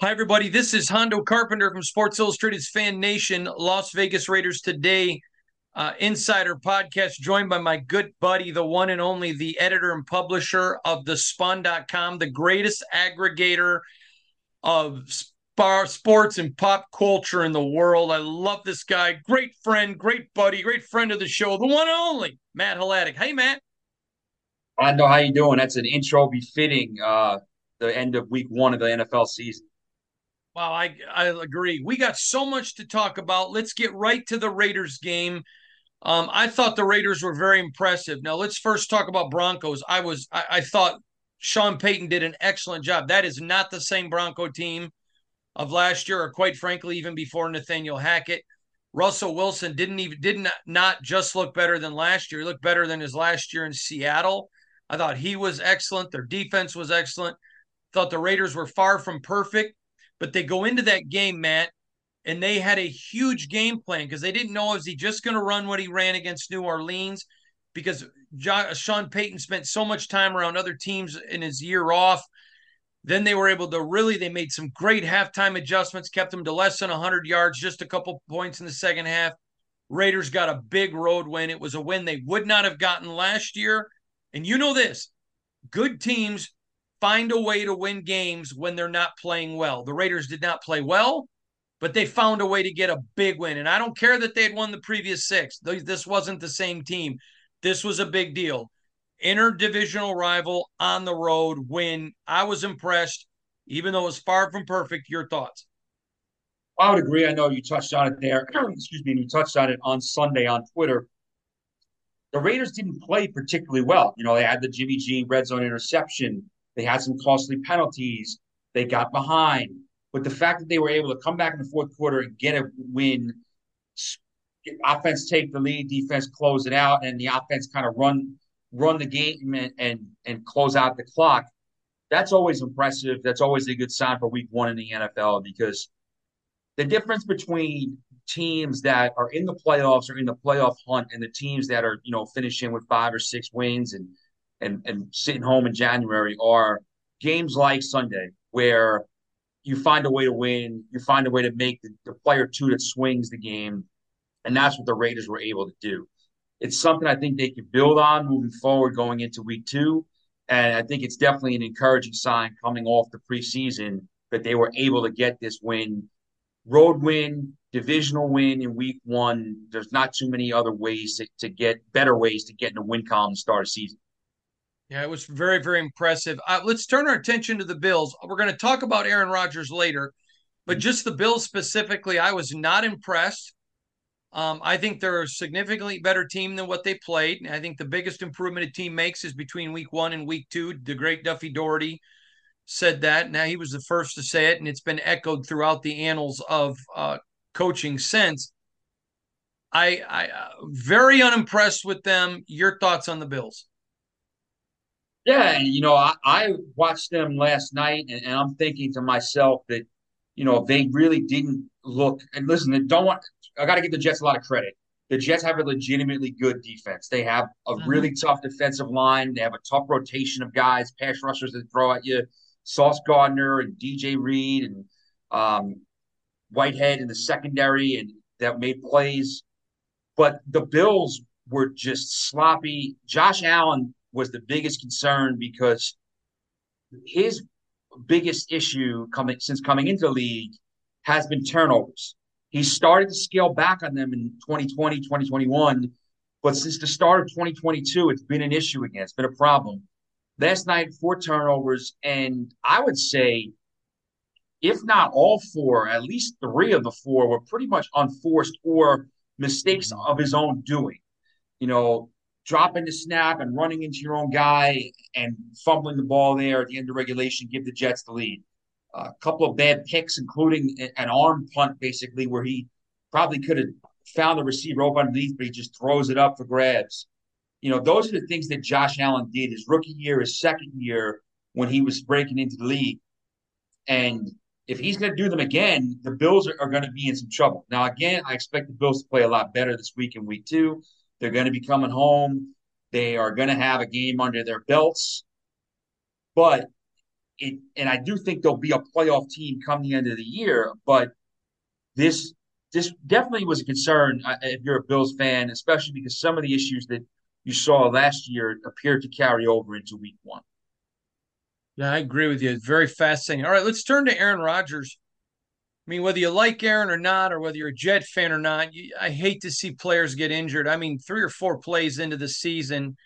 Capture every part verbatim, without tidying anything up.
Hi, everybody. This is Hondo Carpenter from Sports Illustrated's Fan Nation, Las Vegas Raiders Today uh, Insider Podcast, joined by my good buddy, the one and only, the editor and publisher of the spawn dot com, the greatest aggregator of spa- sports and pop culture in the world. I love this guy. Great friend, great buddy, great friend of the show, the one and only, Matt Holatic. Hey, Matt. Hondo, how you doing? That's an intro befitting uh, the end of week one of the N F L season. Wow, I I agree. We got so much to talk about. Let's get right to the Raiders game. Um, I thought the Raiders were very impressive. Now, let's first talk about Broncos. I was I, I thought Sean Payton did an excellent job. That is not the same Bronco team of last year, or quite frankly, even before Nathaniel Hackett. Russell Wilson didn't even did not, not just look better than last year. He looked better than his last year in Seattle. I thought he was excellent. Their defense was excellent. Thought the Raiders were far from perfect. But they go into that game, Matt, and they had a huge game plan because they didn't know, is he just going to run what he ran against New Orleans? Because John, Sean Payton spent so much time around other teams in his year off. Then they were able to really, they made some great halftime adjustments, kept them to less than one hundred yards, just a couple points in the second half. Raiders got a big road win. It was a win they would not have gotten last year. And you know this, good teams find a way to win games when they're not playing well. The Raiders did not play well, but they found a way to get a big win. And I don't care that they had won the previous six. This wasn't the same team. This was a big deal. Interdivisional rival on the road win. I was impressed, even though it was far from perfect. Your thoughts? I would agree. I know you touched on it there. Excuse me. You touched on it on Sunday on Twitter. The Raiders didn't play particularly well. You know, they had the Jimmy G red zone interception. They had some costly penalties. They got behind. But the fact that they were able to come back in the fourth quarter and get a win, offense take the lead, defense close it out, and the offense kind of run run the game and, and, and close out the clock, that's always impressive. That's always a good sign for week one in the N F L because the difference between teams that are in the playoffs or in the playoff hunt and the teams that are, you know, finishing with five or six wins and And, and sitting home in January are games like Sunday where you find a way to win, you find a way to make the, the player two that swings the game, and that's what the Raiders were able to do. It's something I think they can build on moving forward going into week two, and I think it's definitely an encouraging sign coming off the preseason that they were able to get this win, road win, divisional win in week one. There's not too many other ways to, to get better ways to get in the win column to start a season. Yeah, it was very, very impressive. Uh, let's turn our attention to the Bills. We're going to talk about Aaron Rodgers later, but just the Bills specifically, I was not impressed. Um, I think they're a significantly better team than what they played. And I think the biggest improvement a team makes is between week one and week two. The great Duffy Doherty said that. Now, he was the first to say it, and it's been echoed throughout the annals of uh, coaching since. I, I uh, very unimpressed with them. Your thoughts on the Bills? Yeah, you know, I, I watched them last night, and, and I'm thinking to myself that, you know, they really didn't look. And listen, they don't want. I got to give the Jets a lot of credit. the Jets have a legitimately good defense. They have a mm-hmm. really tough defensive line. They have a tough rotation of guys, pass rushers that throw at you. Sauce Gardner and D J Reed and um, Whitehead in the secondary and that made plays. But the Bills were just sloppy. Josh Allen was the biggest concern because his biggest issue coming since coming into the league has been turnovers. He started to scale back on them in twenty twenty, twenty twenty-one, but since the start of twenty twenty-two, it's been an issue again. It's been a problem. Last night, four turnovers, and I would say, if not all four, at least three of the four were pretty much unforced or mistakes of his own doing. You know, dropping the snap and running into your own guy and fumbling the ball there at the end of regulation, give the Jets the lead. A uh, couple of bad picks, including an arm punt, basically, where he probably could have found the receiver open underneath, but he just throws it up for grabs. You know, those are the things that Josh Allen did his rookie year, his second year, when he was breaking into the league. And if he's going to do them again, the Bills are, are going to be in some trouble. Now, again, I expect the Bills to play a lot better this week in week two. They're going to be coming home. They are going to have a game under their belts. But it, and I do think they'll be a playoff team come the end of the year, but this this definitely was a concern if you're a Bills fan, especially because some of the issues that you saw last year appeared to carry over into week one. Yeah, I agree with you. It's very fascinating. All right, let's turn to Aaron Rodgers. I mean, whether you like Aaron or not, or whether you're a Jet fan or not, you, I hate to see players get injured. I mean, three or four plays into the season,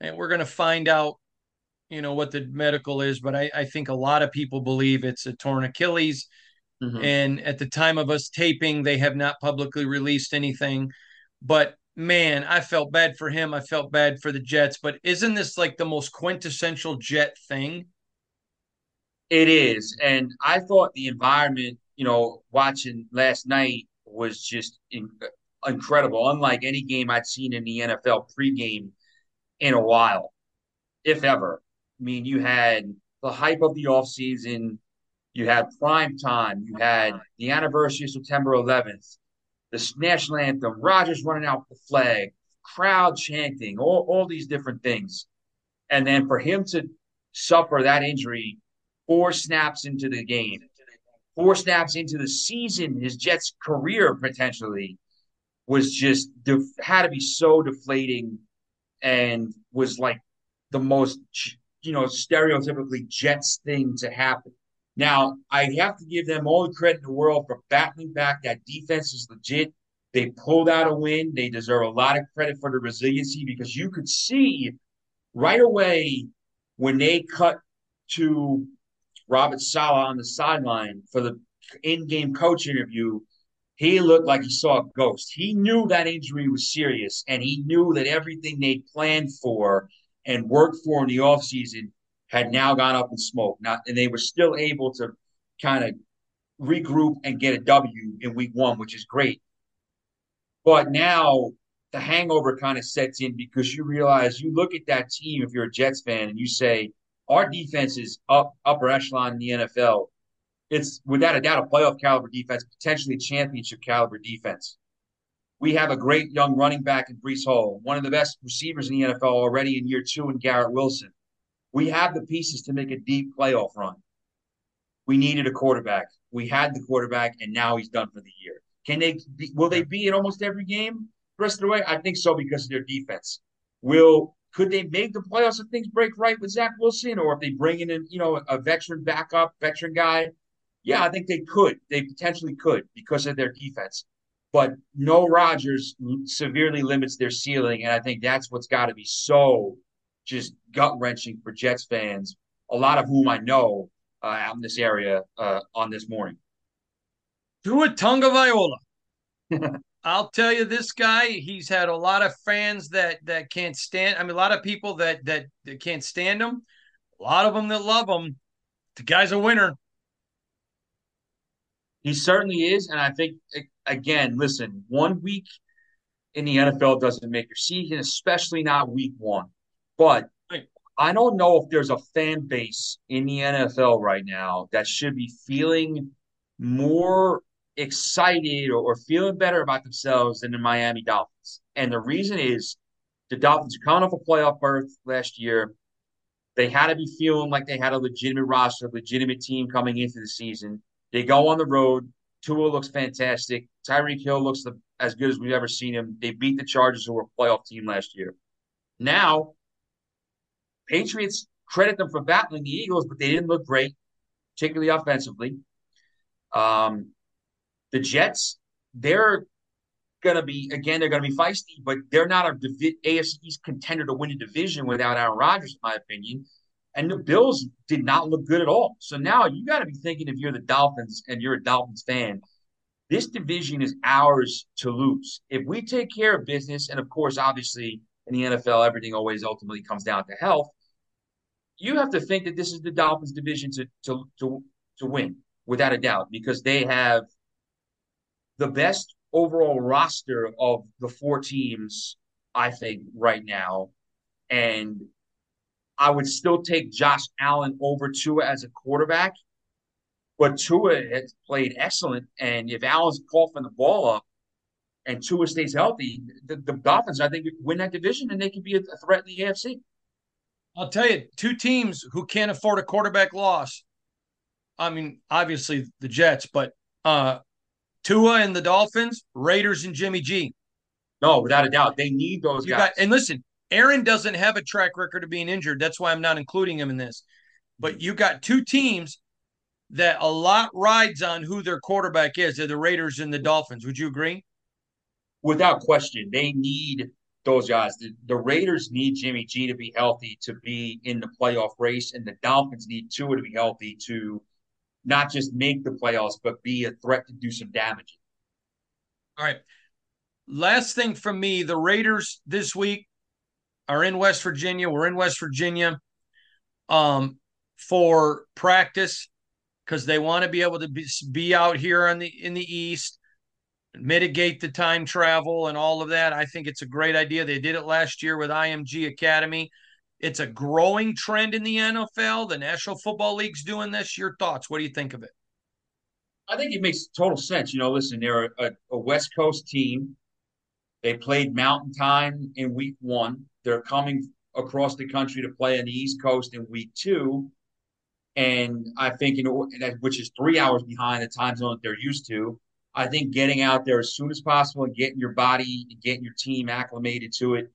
and we're going to find out, you know, what the medical is. But I, I think a lot of people believe it's a torn Achilles. Mm-hmm. And at the time of us taping, they have not publicly released anything. But, man, I felt bad for him. I felt bad for the Jets. But isn't this like the most quintessential Jet thing? It is. And I thought the environment, you know, watching last night was just in- incredible, unlike any game I'd seen in the N F L pregame in a while, if ever. I mean, you had the hype of the offseason, you had prime time, you had the anniversary of September eleventh, the national anthem, Rodgers running out the flag, crowd chanting, all, all these different things. And then for him to suffer that injury four snaps into the game, four snaps into the season, his Jets career potentially was just def- had to be so deflating and was like the most, you know, stereotypically Jets thing to happen. Now, I have to give them all the credit in the world for battling back. That defense is legit. They pulled out a win. They deserve a lot of credit for the resiliency because you could see right away when they cut to Robert Saleh on the sideline for the in-game coach interview, he looked like he saw a ghost. He knew that injury was serious, and he knew that everything they planned for and worked for in the offseason had now gone up in smoke. Now, and they were still able to kind of regroup and get a W in week one, which is great. But now the hangover kind of sets in because you realize you look at that team if you're a Jets fan and you say, our defense is up upper echelon in the N F L. It's, without a doubt, a playoff-caliber defense, potentially a championship-caliber defense. We have a great young running back in Breece Hall, one of the best receivers in the N F L already in year two in Garrett Wilson. We have the pieces to make a deep playoff run. We needed a quarterback. We had the quarterback, and now he's done for the year. Can they? Be, will they be in almost every game the rest of the way? I think so because of their defense. Will... Could they make the playoffs if things break right with Zach Wilson, or if they bring in, a, you know, a veteran backup, veteran guy? Yeah, I think they could. They potentially could because of their defense. But no Rodgers severely limits their ceiling, and I think that's what's got to be so just gut-wrenching for Jets fans, a lot of whom I know uh, out in this area uh, on this morning. Tua Tagovailoa. I'll tell you, this guy, he's had a lot of fans that, that can't stand – I mean, a lot of people that, that that can't stand him, a lot of them that love him. The guy's a winner. He certainly is, and I think, again, listen, one week in the N F L doesn't make your season, especially not week one. But I don't know if there's a fan base in the N F L right now that should be feeling more – excited or, or feeling better about themselves than the Miami Dolphins. And the reason is the Dolphins are coming off a playoff berth last year. They had to be feeling like they had a legitimate roster, a legitimate team coming into the season. They go on the road. Tua looks fantastic. Tyreek Hill looks the, as good as we've ever seen him. They beat the Chargers, who were a playoff team last year. Now, Patriots credit them for battling the Eagles, but they didn't look great, particularly offensively. Um, the Jets, they're going to be, again, they're going to be feisty, but they're not a divi- A F C East contender to win a division without Aaron Rodgers, in my opinion. And the Bills did not look good at all. So now you got to be thinking, if you're the Dolphins and you're a Dolphins fan, this division is ours to lose. If we take care of business, and of course, obviously, in the N F L, everything always ultimately comes down to health. You have to think that this is the Dolphins' division to to to, to win, without a doubt, because they have the best overall roster of the four teams, I think, right now. And I would still take Josh Allen over Tua as a quarterback, but Tua has played excellent. And if Allen's coughing the ball up and Tua stays healthy, the, the Dolphins, I think, win that division, and they can be a threat in the A F C. I'll tell you, two teams who can't afford a quarterback loss. I mean, obviously the Jets, but uh, Tua and the Dolphins, Raiders and Jimmy G. No, without a doubt. They need those you guys. Got, and listen, Aaron doesn't have a track record of being injured. That's why I'm not including him in this. But you got two teams that a lot rides on who their quarterback is. They're the Raiders and the Dolphins. Would you agree? Without question. They need those guys. The, the Raiders need Jimmy G to be healthy to be in the playoff race, and the Dolphins need Tua to be healthy to not just make the playoffs, but be a threat to do some damage. All right. Last thing from me, the Raiders this week are in West Virginia. We're in West Virginia um, for practice because they want to be able to be, be out here on the, in the East, mitigate the time travel and all of that. I think it's a great idea. They did it last year with I M G Academy. It's a growing trend in the N F L. The National Football League's doing this. Your thoughts? What do you think of it? I think it makes total sense. You know, listen, they're a, a West Coast team. They played Mountain Time in week one. They're coming across the country to play on the East Coast in week two. And I think, you know, which is three hours behind the time zone that they're used to. I think getting out there as soon as possible and getting your body and getting your team acclimated to it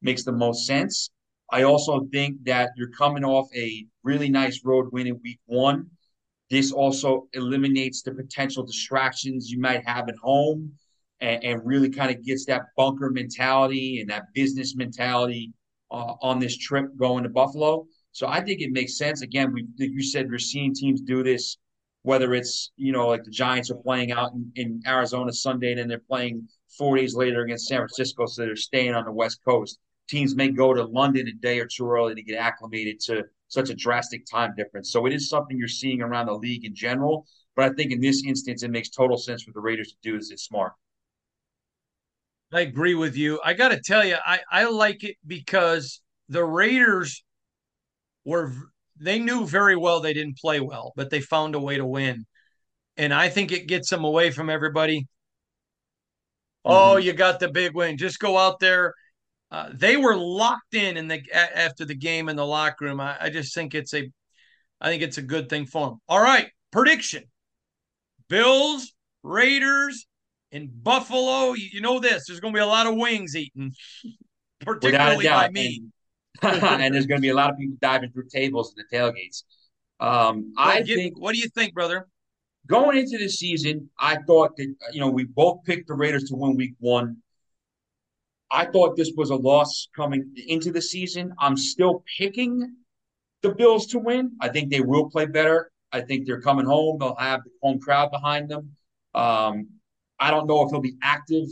makes the most sense. I also think that you're coming off a really nice road win in week one. This also eliminates the potential distractions you might have at home. And, and really kind of gets that bunker mentality and that business mentality uh, on this trip going to Buffalo. So I think it makes sense. Again, we you said we're seeing teams do this, whether it's, you know, like the Giants are playing out in, in Arizona Sunday and then they're playing four days later against San Francisco, so they're staying on the West Coast. Teams may go to London a day or two early to get acclimated to such a drastic time difference. So it is something you're seeing around the league in general, but I think in this instance it makes total sense for the Raiders to do this. It's smart. I agree with you. I got to tell you, I, I like it because the Raiders were, they knew very well they didn't play well, but they found a way to win. And I think it gets them away from everybody. Mm-hmm. Oh, you got the big win. Just go out there. Uh, they were locked in in the a, after the game in the locker room. I, I just think it's a, I think it's a good thing for them. All right, prediction. Bills, Raiders, in Buffalo, you know this. There's going to be a lot of wings eaten, particularly by me. And, and there's going to be a lot of people diving through tables at the tailgates. Um, I get, think. What do you think, brother? Going into the season, I thought that, you know, we both picked the Raiders to win week one. I thought this was a loss coming into the season. I'm still picking the Bills to win. I think they will play better. I think they're coming home. They'll have the home crowd behind them. Um, I don't know if he'll be active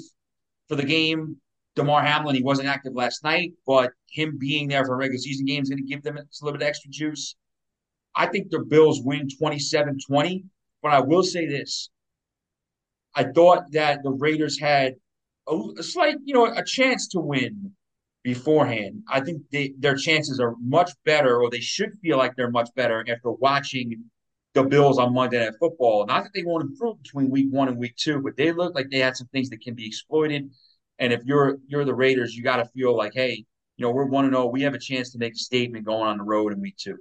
for the game. DeMar Hamlin, he wasn't active last night, but him being there for a regular season game is going to give them a little bit of extra juice. I think the Bills win twenty-seven twenty, but I will say this. I thought that the Raiders had a, a slight, you know, a chance to win beforehand. I think they, their chances are much better, or they should feel like they're much better after watching the Bills on Monday Night Football. Not that they won't improve between week one and week two, but they look like they had some things that can be exploited. And if you're you're the Raiders, you got to feel like, hey, you know, we're one and oh. We have a chance to make a statement going on the road in week two.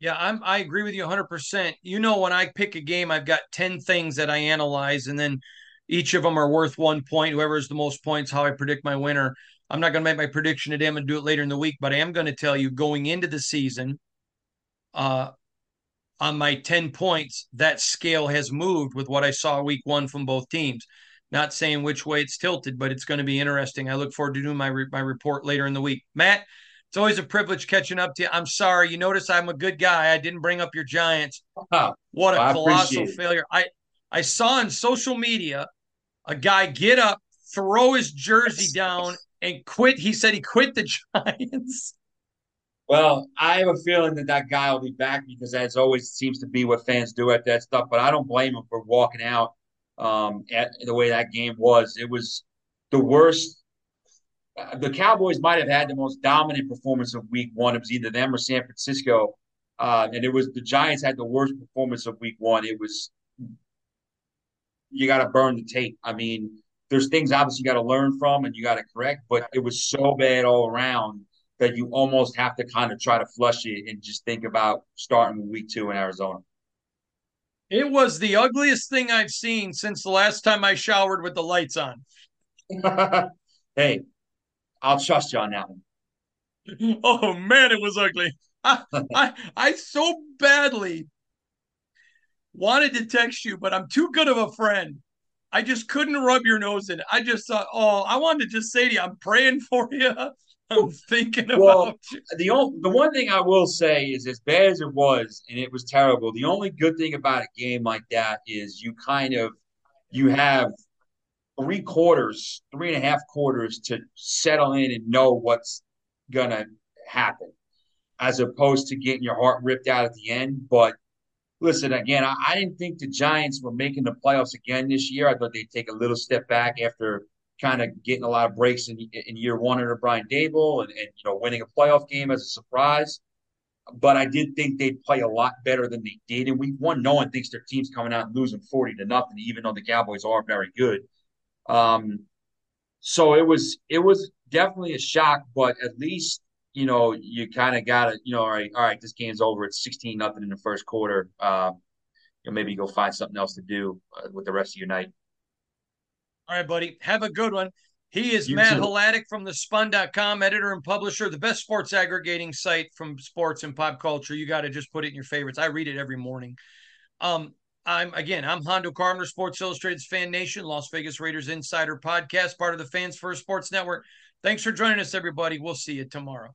Yeah, I'm, I agree with you one hundred percent. You know, when I pick a game, I've got ten things that I analyze, and then each of them are worth one point. Whoever has the most points, how I predict my winner. I'm not going to make my prediction today. I'm going to do it later in the week, but I am going to tell you going into the season, uh, on my ten points, that scale has moved with what I saw week one from both teams. Not saying which way it's tilted, but it's going to be interesting. I look forward to doing my re- my report later in the week. Matt, it's always a privilege catching up to you. I'm sorry. You notice I'm a good guy. I didn't bring up your Giants. Oh, what a well, colossal failure. I, I saw on social media a guy get up, throw his jersey down, and quit. He said he quit the Giants. Well, I have a feeling that that guy will be back because that's always seems to be what fans do at that stuff. But I don't blame him for walking out um, at the way that game was. It was the worst. The Cowboys might have had the most dominant performance of week one. It was either them or San Francisco. Uh, and it was the Giants had the worst performance of week one. It was you got to burn the tape. I mean, there's things obviously you got to learn from and you got to correct, but it was so bad all around that you almost have to kind of try to flush it and just think about starting with week two in Arizona. It was the ugliest thing I've seen since the last time I showered with the lights on. Hey. I'll trust you on that one. Oh, man, it was ugly. I, I I so badly wanted to text you, but I'm too good of a friend. I just couldn't rub your nose in it. I just thought, oh, I wanted to just say to you, I'm praying for you. I'm thinking about well, you. The, only, the one thing I will say is as bad as it was, and it was terrible, the only good thing about a game like that is you kind of – you have – three quarters, three and a half quarters to settle in and know what's going to happen as opposed to getting your heart ripped out at the end. But listen, again, I, I didn't think the Giants were making the playoffs again this year. I thought they'd take a little step back after kind of getting a lot of breaks in, in year one under Brian Daboll and, and, you know, winning a playoff game as a surprise. But I did think they'd play a lot better than they did. And we won. No one thinks their team's coming out and losing forty to nothing, even though the Cowboys are very good. Um, so it was, it was definitely a shock, but at least, you know, you kind of got to, you know, all right, all right, this game's over. It's sixteen nothing in the first quarter. Um, you know, maybe go find something else to do uh, with the rest of your night. All right, buddy. Have a good one. He is you Matt Holatic from the spawn dot com, editor and publisher, the best sports aggregating site from sports and pop culture. You got to just put it in your favorites. I read it every morning. Um, I'm again, I'm Hondo Carpenter, Sports Illustrated's Fan Nation, Las Vegas Raiders Insider Podcast, part of the Fans First Sports Network. Thanks for joining us, everybody. We'll see you tomorrow.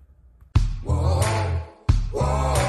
Whoa, whoa.